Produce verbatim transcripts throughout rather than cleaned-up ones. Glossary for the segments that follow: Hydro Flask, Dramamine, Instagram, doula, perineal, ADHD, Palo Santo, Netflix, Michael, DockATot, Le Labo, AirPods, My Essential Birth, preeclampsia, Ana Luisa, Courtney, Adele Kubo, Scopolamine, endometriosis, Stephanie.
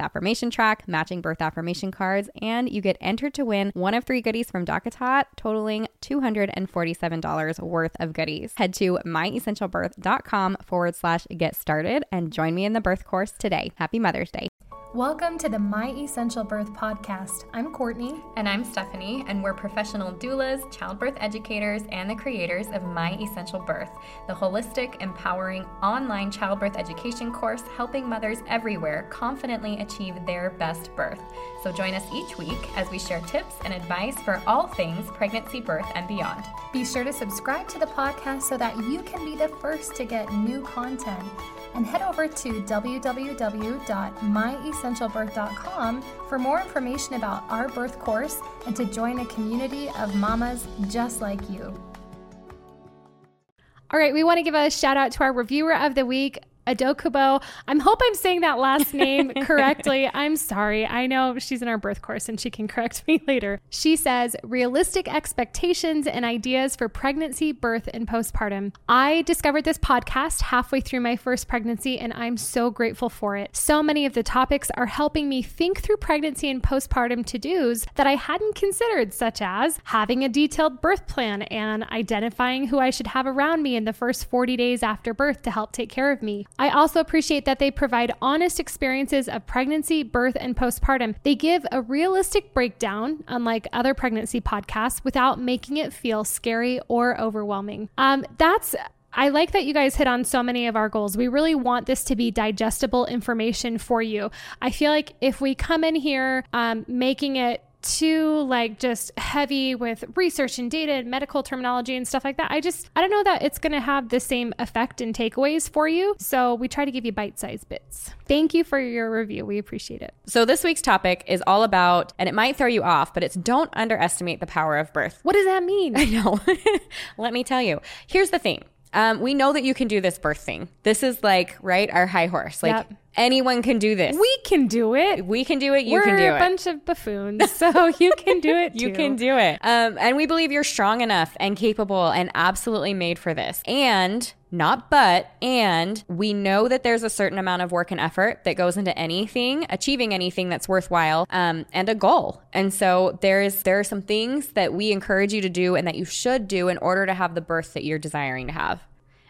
affirmation track, matching birth affirmation cards, and you get entered to win one of three goodies from DockATot, totaling two hundred forty-seven dollars worth of goodies. Head to myessentialbirth.com forward slash get started and join me in the birth course today. Happy Mother's Day. Welcome to the My Essential Birth podcast. I'm Courtney. And I'm Stephanie, and we're professional doulas, childbirth educators, and the creators of My Essential Birth, the holistic, empowering online childbirth education course helping mothers everywhere confidently achieve their best birth. So join us each week as we share tips and advice for all things pregnancy, birth, and beyond. Be sure to subscribe to the podcast so that you can be the first to get new content. And head over to w w w dot my essential birth dot com for more information about our birth course and to join a community of mamas just like you. All right, we want to give a shout out to our reviewer of the week, Adele Kubo. I hope I'm saying that last name correctly. I'm sorry. I know she's in our birth course and she can correct me later. She says, realistic expectations and ideas for pregnancy, birth, and postpartum. I discovered this podcast halfway through my first pregnancy and I'm so grateful for it. So many of the topics are helping me think through pregnancy and postpartum to-dos that I hadn't considered, such as having a detailed birth plan and identifying who I should have around me in the first forty days after birth to help take care of me. I also appreciate that they provide honest experiences of pregnancy, birth, and postpartum. They give a realistic breakdown, unlike other pregnancy podcasts, without making it feel scary or overwhelming. Um, that's... I like that you guys hit on so many of our goals. We really want this to be digestible information for you. I feel like if we come in here um, making it too like just heavy with research and data and medical terminology and stuff like that, I just, I don't know that it's going to have the same effect and takeaways for you. So we try to give you bite-sized bits. Thank you for your review. We appreciate it. So this week's topic is all about, and it might throw you off, but it's don't underestimate the power of birth. What does that mean? I know. Let me tell you. Here's the thing. Um, we know that you can do this birth thing. This is like, right, our high horse. Like, yep. Anyone can do this. We can do it. We can do it. You We're can do it. We're a bunch of buffoons, so you can do it too. You can do it. Um, and we believe you're strong enough and capable and absolutely made for this. And... Not but, and we know that there's a certain amount of work and effort that goes into anything, achieving anything that's worthwhile, um, and a goal. And so there is there are some things that we encourage you to do and that you should do in order to have the birth that you're desiring to have.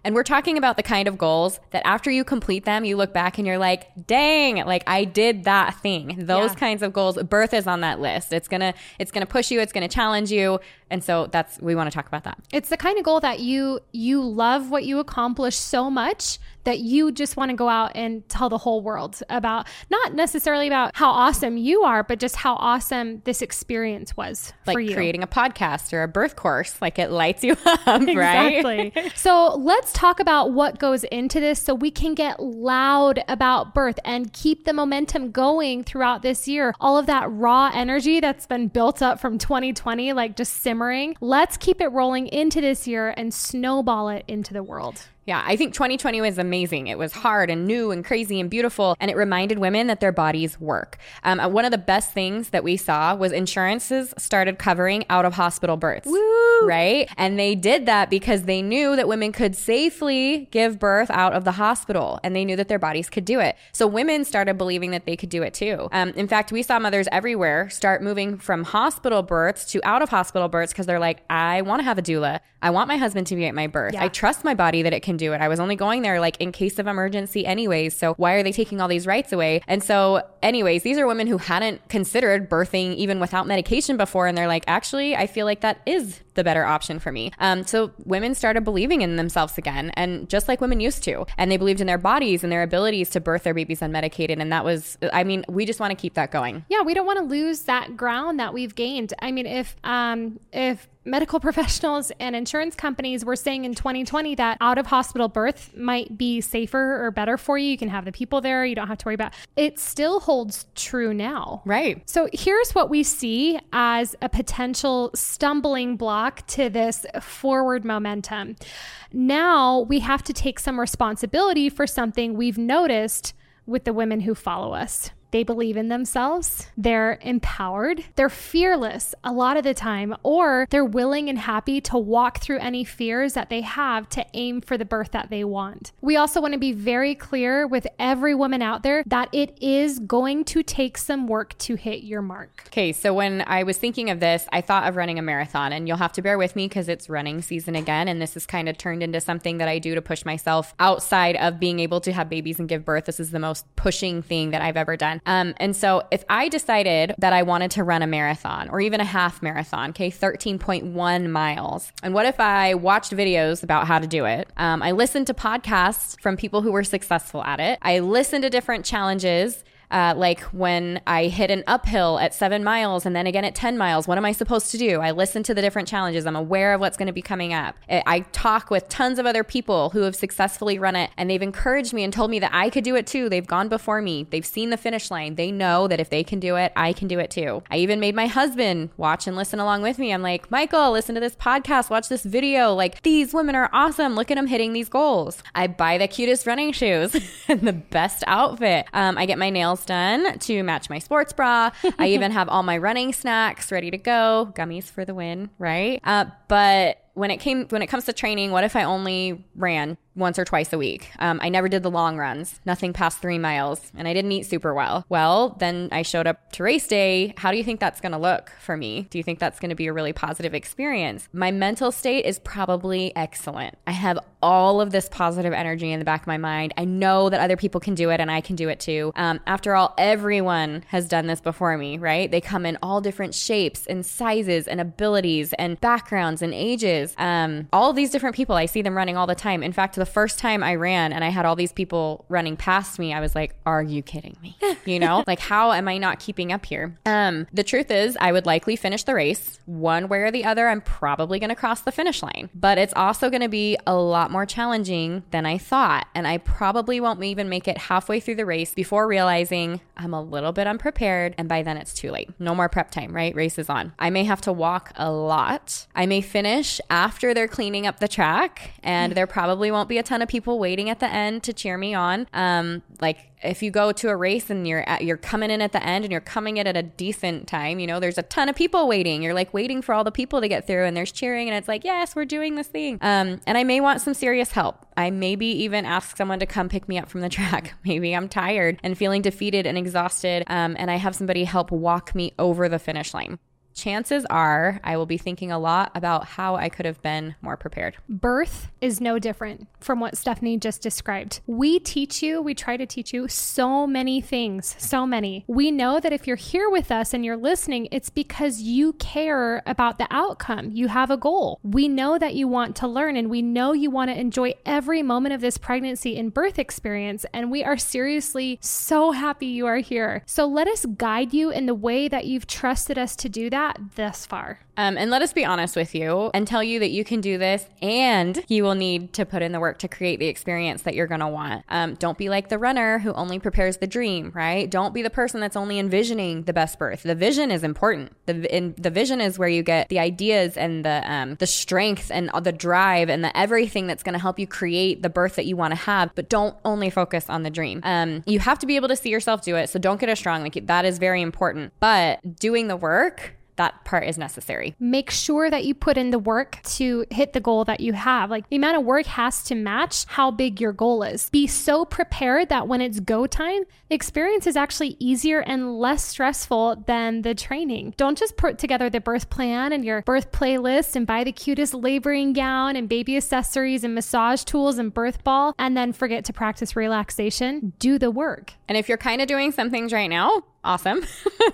And we're talking about the kind of goals that after you complete them, you look back and you're like, dang, like I did that thing. Those yeah. kinds of goals, birth is on that list. It's going to it's gonna push you. It's going to challenge you. And so that's, we want to talk about that. It's the kind of goal that you you love what you accomplish so much that you just want to go out and tell the whole world about, not necessarily about how awesome you are, but just how awesome this experience was like for you. Like creating a podcast or a birth course, like it lights you up, right? Exactly. So let's talk about what goes into this so we can get loud about birth and keep the momentum going throughout this year. All of that raw energy that's been built up from twenty twenty, like just simmering, let's keep it rolling into this year and snowball it into the world. Yeah, I think twenty twenty was amazing. It was hard and new and crazy and beautiful, and it reminded women that their bodies work. Um, one of the best things that we saw was insurances started covering out-of-hospital births. Woo! Right? And they did that because they knew that women could safely give birth out of the hospital, and they knew that their bodies could do it. So women started believing that they could do it too. Um, in fact, we saw mothers everywhere start moving from hospital births to out-of-hospital births because they're like, I want to have a doula. I want my husband to be at my birth. Yeah. I trust my body that it can do it. I was only going there like in case of emergency anyways. So why are they taking all these rights away? And so anyways, these are women who hadn't considered birthing even without medication before. And they're like, actually, I feel like that is the better option for me. Um, so women started believing in themselves again, and just like women used to. And they believed in their bodies and their abilities to birth their babies unmedicated. And that was, I mean, we just want to keep that going. Yeah, we don't want to lose that ground that we've gained. I mean, if um, if medical professionals and insurance companies were saying in twenty twenty that out-of-hospital birth might be safer or better for you, you can have the people there, you don't have to worry about it, still holds true now. Right. So here's what we see as a potential stumbling block to this forward momentum. Now we have to take some responsibility for something we've noticed with the women who follow us. They believe in themselves, they're empowered, they're fearless a lot of the time, or they're willing and happy to walk through any fears that they have to aim for the birth that they want. We also want to be very clear with every woman out there that it is going to take some work to hit your mark. Okay, so when I was thinking of this, I thought of running a marathon, and you'll have to bear with me because it's running season again, and this has kind of turned into something that I do to push myself outside of being able to have babies and give birth. This is the most pushing thing that I've ever done. Um, and so if I decided that I wanted to run a marathon or even a half marathon, okay, thirteen point one miles. And what if I watched videos about how to do it? Um, I listened to podcasts from people who were successful at it. I listened to different challenges. Uh, like when I hit an uphill at seven miles and then again at ten miles, what am I supposed to do? I listen to the different challenges. I'm aware of what's going to be coming up. I talk with tons of other people who have successfully run it, and they've encouraged me and told me that I could do it too. They've gone before me. They've seen the finish line. They know that if they can do it, I can do it too. I even made my husband watch and listen along with me. I'm like, Michael, listen to this podcast, watch this video. Like, these women are awesome. Look at them hitting these goals. I buy the cutest running shoes and the best outfit. Um, I get my nails done to match my sports bra. I even have all my running snacks ready to go. Gummies for the win, right? Uh, but when it came, when it comes to training, what if I only ran once or twice a week? Um, I never did the long runs, nothing past three miles, and I didn't eat super well. Well, then I showed up to race day. How do you think that's going to look for me? Do you think that's going to be a really positive experience? My mental state is probably excellent. I have all of this positive energy in the back of my mind. I know that other people can do it and I can do it too. Um, after all, everyone has done this before me, right? They come in all different shapes and sizes and abilities and backgrounds and ages. Um, all these different people, I see them running all the time. In fact, the first time I ran and I had all these people running past me, I was like, are you kidding me? You know, like, how am I not keeping up here? Um, the truth is, I would likely finish the race one way or the other. I'm probably going to cross the finish line, but it's also going to be a lot more challenging than I thought. And I probably won't even make it halfway through the race before realizing I'm a little bit unprepared. And by then it's too late. No more prep time, right? Race is on. I may have to walk a lot. I may finish after they're cleaning up the track, and there probably won't be a ton of people waiting at the end to cheer me on. Um, like if you go to a race and you're at, you're coming in at the end and you're coming in at a decent time, you know, there's a ton of people waiting. You're like waiting for all the people to get through, and there's cheering, and it's like, yes, we're doing this thing. Um, and I may want some serious help. I maybe even ask someone to come pick me up from the track. Maybe I'm tired and feeling defeated and exhausted, um, and I have somebody help walk me over the finish line. Chances are I will be thinking a lot about how I could have been more prepared. Birth is no different from what Stephanie just described. We teach you, we try to teach you so many things, so many. We know that if you're here with us and you're listening, it's because you care about the outcome. You have a goal. We know that you want to learn, and we know you want to enjoy every moment of this pregnancy and birth experience. And we are seriously so happy you are here. So let us guide you in the way that you've trusted us to do that thus far. Um, and let us be honest with you and tell you that you can do this, and you will need to put in the work to create the experience that you're going to want. Um, don't be like the runner who only prepares the dream, right? Don't be the person that's only envisioning the best birth. The vision is important. The in, the vision is where you get the ideas and the um, the strength and the drive and the everything that's going to help you create the birth that you want to have. But don't only focus on the dream. Um, you have to be able to see yourself do it. So don't get us wrong. Like, that is very important. But doing the work, that part is necessary. Make sure that you put in the work to hit the goal that you have. Like, the amount of work has to match how big your goal is. Be so prepared that when it's go time, the experience is actually easier and less stressful than the training. Don't just put together the birth plan and your birth playlist and buy the cutest laboring gown and baby accessories and massage tools and birth ball and then forget to practice relaxation. Do the work. And if you're kind of doing some things right now, awesome.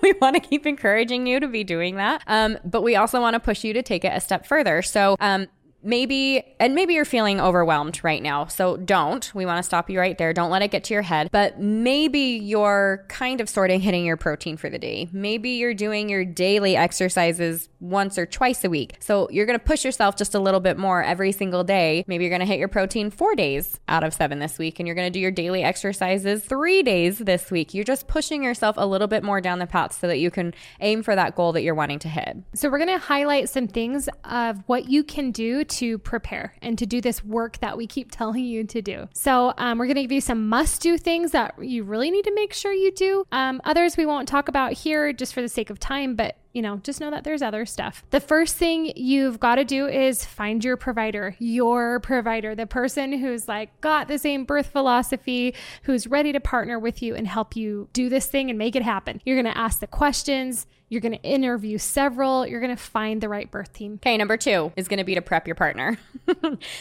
We want to keep encouraging you to be doing that. Um, but we also want to push you to take it a step further. So, um, Maybe, and maybe you're feeling overwhelmed right now. So don't, we want to stop you right there. Don't let it get to your head. But maybe you're kind of sort of hitting your protein for the day. Maybe you're doing your daily exercises once or twice a week. So you're going to push yourself just a little bit more every single day. Maybe you're going to hit your protein four days out of seven this week, and you're going to do your daily exercises three days this week. You're just pushing yourself a little bit more down the path so that you can aim for that goal that you're wanting to hit. So we're going to highlight some things of what you can do to to prepare and to do this work that we keep telling you to do. So um, we're going to give you some must-do things that you really need to make sure you do. Um, others we won't talk about here just for the sake of time, but you know, just know that there's other stuff. The first thing you've got to do is find your provider, your provider, the person who's like got the same birth philosophy, who's ready to partner with you and help you do this thing and make it happen. You're going to ask the questions. You're going to interview several. You're going to find the right birth team. Okay, number two is going to be to prep your partner.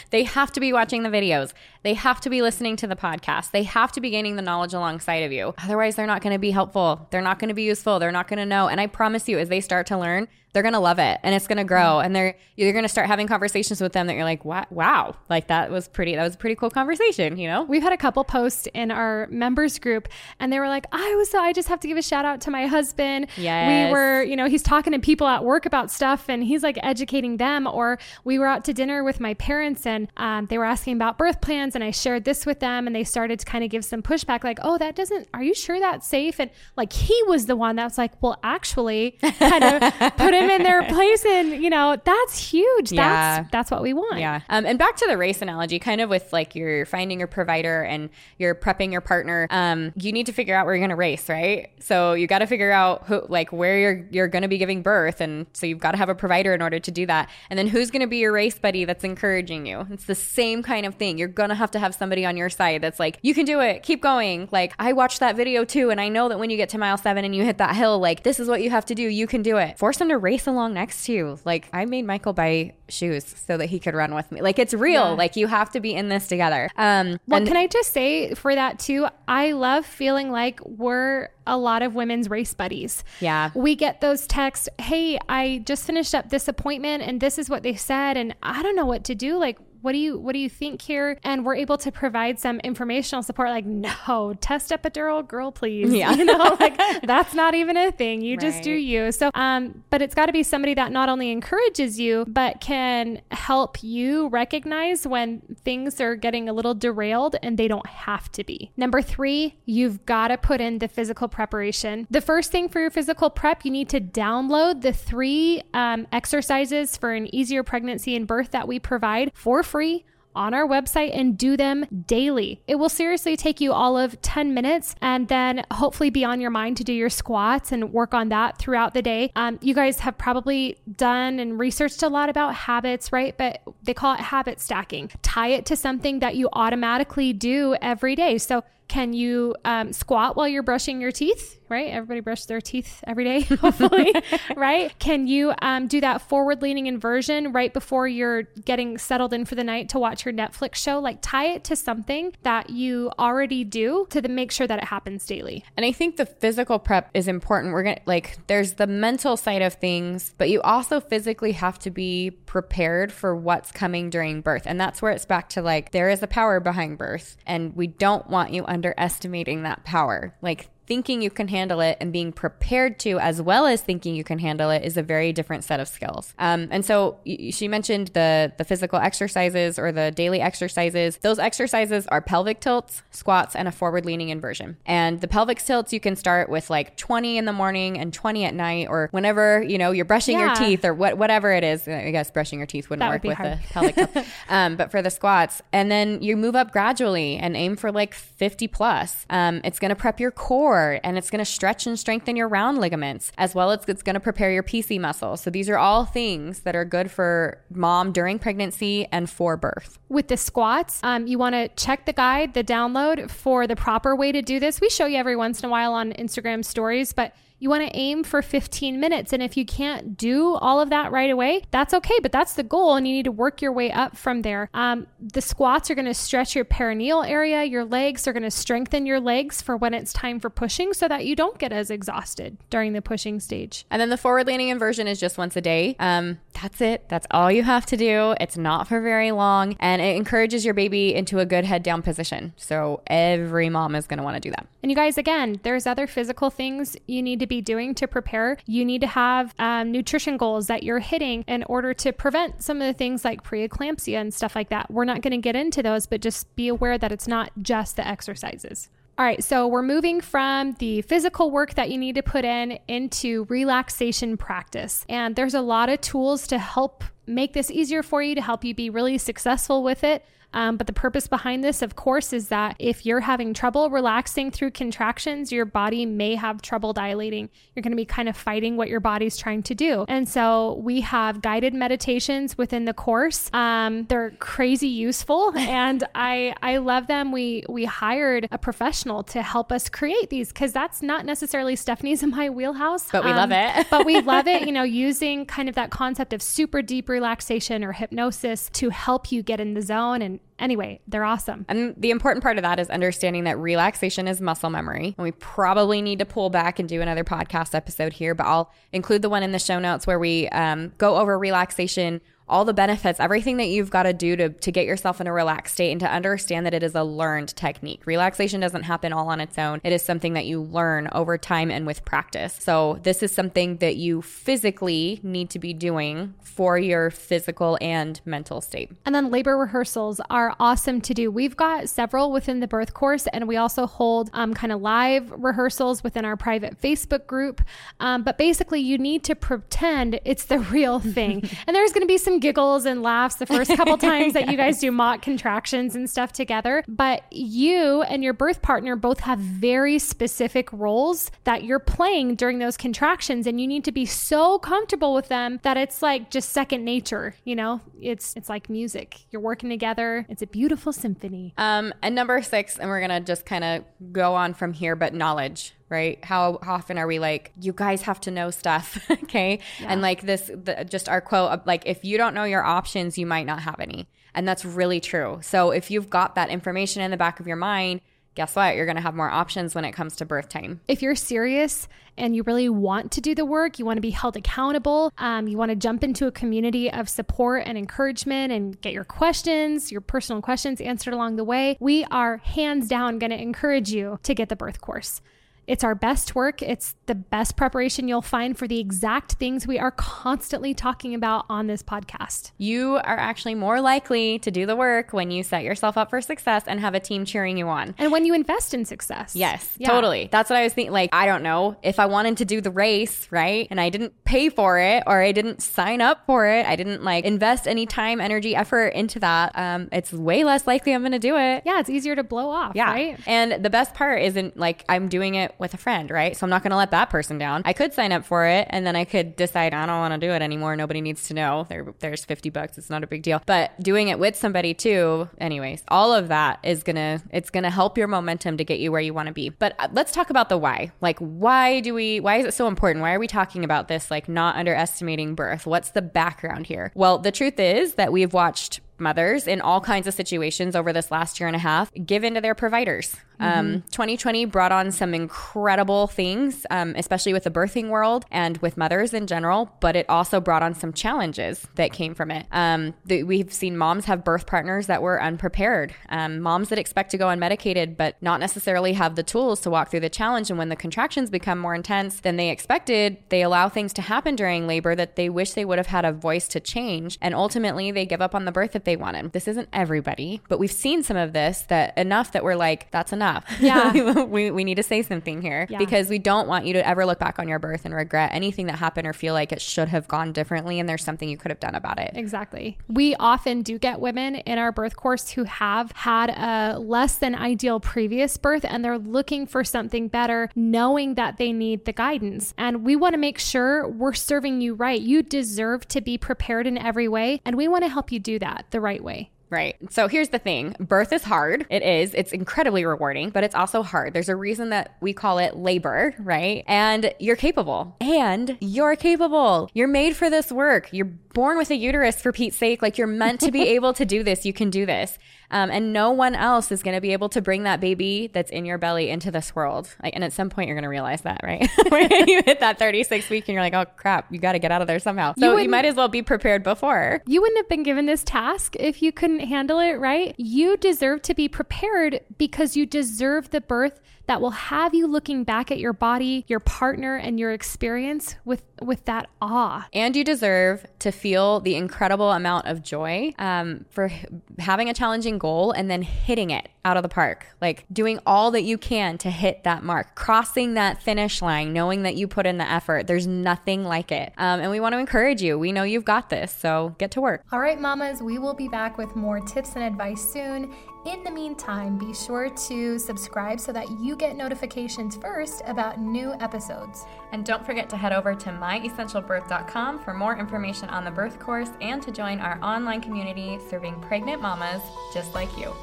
They have to be watching the videos. They have to be listening to the podcast. They have to be gaining the knowledge alongside of you. Otherwise, they're not going to be helpful. They're not going to be useful. They're not going to know. And I promise you, as they start to learn, they're going to love it and it's going to grow. And they're, you're going to start having conversations with them that you're like, wow, wow, like that was pretty, that was a pretty cool conversation. You know, we've had a couple posts in our members group and they were like, I was, so I just have to give a shout out to my husband. Yes. We were, you know, he's talking to people at work about stuff and he's like educating them. Or we were out to dinner with my parents and um, they were asking about birth plans and I shared this with them and they started to kind of give some pushback like, oh, that doesn't, are you sure that's safe? And like, he was the one that's like, well, actually kind of put in in their place, and you know, that's huge. Yeah. That's that's what we want. Yeah. Um, and back to the race analogy, kind of with like you're finding your provider and you're prepping your partner. Um, you need to figure out where you're going to race, right? So you got to figure out who, like where you're you're going to be giving birth, and so you've got to have a provider in order to do that. And then who's going to be your race buddy that's encouraging you? It's the same kind of thing. You're going to have to have somebody on your side that's like, you can do it. Keep going. Like I watched that video too, and I know that when you get to mile seven and you hit that hill, like this is what you have to do. You can do it. Force them to race. race along next to you. Like I made Michael buy shoes so that he could run with me. Like it's real. Yeah. Like you have to be in this together. Um, well, and- can I just say for that too, I love feeling like we're a lot of women's race buddies. Yeah. We get those texts. Hey, I just finished up this appointment and this is what they said. And I don't know what to do. Like, What do you what do you think here? And we're able to provide some informational support like, no, test epidural, girl, please. Yeah. You know, like that's not even a thing. You right. just do you. So um, but it's got to be somebody that not only encourages you, but can help you recognize when things are getting a little derailed and they don't have to be. Number three, you've got to put in the physical preparation. The first thing for your physical prep, you need to download the three um, exercises for an easier pregnancy and birth that we provide for free. free on our website and do them daily. It will seriously take you all of ten minutes and then hopefully be on your mind to do your squats and work on that throughout the day. Um, you guys have probably done and researched a lot about habits, right? But they call it habit stacking. Tie it to something that you automatically do every day. So can you um, squat while you're brushing your teeth, right? Everybody brushes their teeth every day, hopefully, right? Can you um, do that forward leaning inversion right before you're getting settled in for the night to watch your Netflix show? Like tie it to something that you already do to the, make sure that it happens daily. And I think the physical prep is important. We're going to like, there's the mental side of things, but you also physically have to be prepared for what's coming during birth. And that's where it's back to like, there is a power behind birth and we don't want you underestimating that power. Like thinking you can handle it and being prepared to, as well as thinking you can handle it, is a very different set of skills. Um, and so y- she mentioned the the physical exercises or the daily exercises. Those exercises are pelvic tilts, squats, and a forward leaning inversion. And the pelvic tilts, you can start with like twenty in the morning and twenty at night, or whenever, you know, you're brushing yeah. your teeth or what whatever it is. I guess brushing your teeth wouldn't that work would with hard. The pelvic tilt. Um, but for the squats, and then you move up gradually and aim for like fifty plus. Um, it's going to prep your core. And it's going to stretch and strengthen your round ligaments, as well as it's going to prepare your P C muscle. So these are all things that are good for mom during pregnancy and for birth. With the squats, um, you want to check the guide, the download for the proper way to do this. We show you every once in a while on Instagram stories, but you want to aim for fifteen minutes. And if you can't do all of that right away, that's okay, but that's the goal. And you need to work your way up from there. Um, the squats are going to stretch your perineal area. Your legs are going to strengthen your legs for when it's time for push pushing so that you don't get as exhausted during the pushing stage. And then the forward leaning inversion is just once a day. Um, that's it. That's all you have to do. It's not for very long, and it encourages your baby into a good head down position. So every mom is going to want to do that. And you guys, again, there's other physical things you need to be doing to prepare. You need to have um, nutrition goals that you're hitting in order to prevent some of the things like preeclampsia and stuff like that. We're not going to get into those, but just be aware that it's not just the exercises. All right, so we're moving from the physical work that you need to put in into relaxation practice. And there's a lot of tools to help make this easier for you, to help you be really successful with it. Um, but the purpose behind this, of course, is that if you're having trouble relaxing through contractions, your body may have trouble dilating. You're going to be kind of fighting what your body's trying to do. And so we have guided meditations within the course. Um, they're crazy useful, and I I love them. We we hired a professional to help us create these because that's not necessarily Stephanie's and my wheelhouse. But we um, love it. But we love it, you know, using kind of that concept of super deep relaxation or hypnosis to help you get in the zone. And anyway, they're awesome. And the important part of that is understanding that relaxation is muscle memory. And we probably need to pull back and do another podcast episode here, but I'll include the one in the show notes where we um, go over relaxation, all the benefits, everything that you've got to do to, to get yourself in a relaxed state and to understand that it is a learned technique. Relaxation doesn't happen all on its own. It is something that you learn over time and with practice. So this is something that you physically need to be doing for your physical and mental state. And then labor rehearsals are awesome to do. We've got several within the birth course, and we also hold um, kind of live rehearsals within our private Facebook group. Um, but basically, you need to pretend it's the real thing. And there's going to be some giggles and laughs the first couple times that yes. you guys do mock contractions and stuff together, but you and your birth partner both have very specific roles that you're playing during those contractions, and you need to be so comfortable with them that it's like just second nature. You know, it's it's like music. You're working together. It's a beautiful symphony. Um, and number six, and we're gonna just kind of go on from here, but knowledge. Right? How, how often are we like, you guys have to know stuff, okay? Yeah. And like this, the, just our quote, of like, if you don't know your options, you might not have any. And that's really true. So if you've got that information in the back of your mind, guess what? You're going to have more options when it comes to birth time. If you're serious and you really want to do the work, you want to be held accountable, um, you want to jump into a community of support and encouragement and get your questions, your personal questions answered along the way, we are hands down going to encourage you to get the birth course. It's our best work. It's the best preparation you'll find for the exact things we are constantly talking about on this podcast. You are actually more likely to do the work when you set yourself up for success and have a team cheering you on. And when you invest in success. Yes, yeah. Totally. That's what I was thinking. Like, I don't know, if I wanted to do the race, right? And I didn't pay for it, or I didn't sign up for it. I didn't like invest any time, energy, effort into that. Um, it's way less likely I'm going to do it. Yeah, it's easier to blow off, yeah. Right? And the best part isn't like I'm doing it with a friend, right? So I'm not going to let that person down. I could sign up for it, and then I could decide I don't want to do it anymore. Nobody needs to know. There, there's fifty bucks. It's not a big deal. But doing it with somebody too, anyways, all of that is gonna it's gonna help your momentum to get you where you want to be. But let's talk about the why. Like, why do we? Why is it so important? Why are we talking about this? Like, not underestimating birth. What's the background here? Well, the truth is that we've watched mothers in all kinds of situations over this last year and a half give in to their providers. Mm-hmm. Um, twenty twenty brought on some incredible things, um, especially with the birthing world and with mothers in general, but it also brought on some challenges that came from it. Um, the, we've seen moms have birth partners that were unprepared, um, moms that expect to go unmedicated but not necessarily have the tools to walk through the challenge. And when the contractions become more intense than they expected, they allow things to happen during labor that they wish they would have had a voice to change. And ultimately, they give up on the birth that they wanted. This isn't everybody, but we've seen some of this that enough that we're like, that's enough. Yeah. we, we need to say something here, yeah. Because we don't want you to ever look back on your birth and regret anything that happened or feel like it should have gone differently and there's something you could have done about it. Exactly. We often do get women in our birth course who have had a less than ideal previous birth, and they're looking for something better, knowing that they need the guidance. And we want to make sure we're serving you right. You deserve to be prepared in every way, and we want to help you do that the right way. Right. So here's the thing. Birth is hard. It is. It's incredibly rewarding, but it's also hard. There's a reason that we call it labor, right? And you're capable. And you're capable. You're made for this work. You're born with a uterus, for Pete's sake. Like, you're meant to be able to do this. You can do this. Um, and no one else is going to be able to bring that baby that's in your belly into this world. Like, and at some point you're going to realize that, right? When you hit that thirty-sixth week and you're like, oh crap, you got to get out of there somehow. So you, you might as well be prepared before. You wouldn't have been given this task if you couldn't handle it, right? You deserve to be prepared because you deserve the birth that will have you looking back at your body, your partner, and your experience with, with that awe. And you deserve to feel the incredible amount of joy um, for h- having a challenging goal and then hitting it out of the park, like doing all that you can to hit that mark, crossing that finish line, knowing that you put in the effort. There's nothing like it. Um, and we want to encourage you. We know you've got this, so get to work. All right, mamas, we will be back with more tips and advice soon. In the meantime, be sure to subscribe so that you get notifications first about new episodes. And don't forget to head over to my essential birth dot com for more information on the birth course and to join our online community serving pregnant mamas just like you.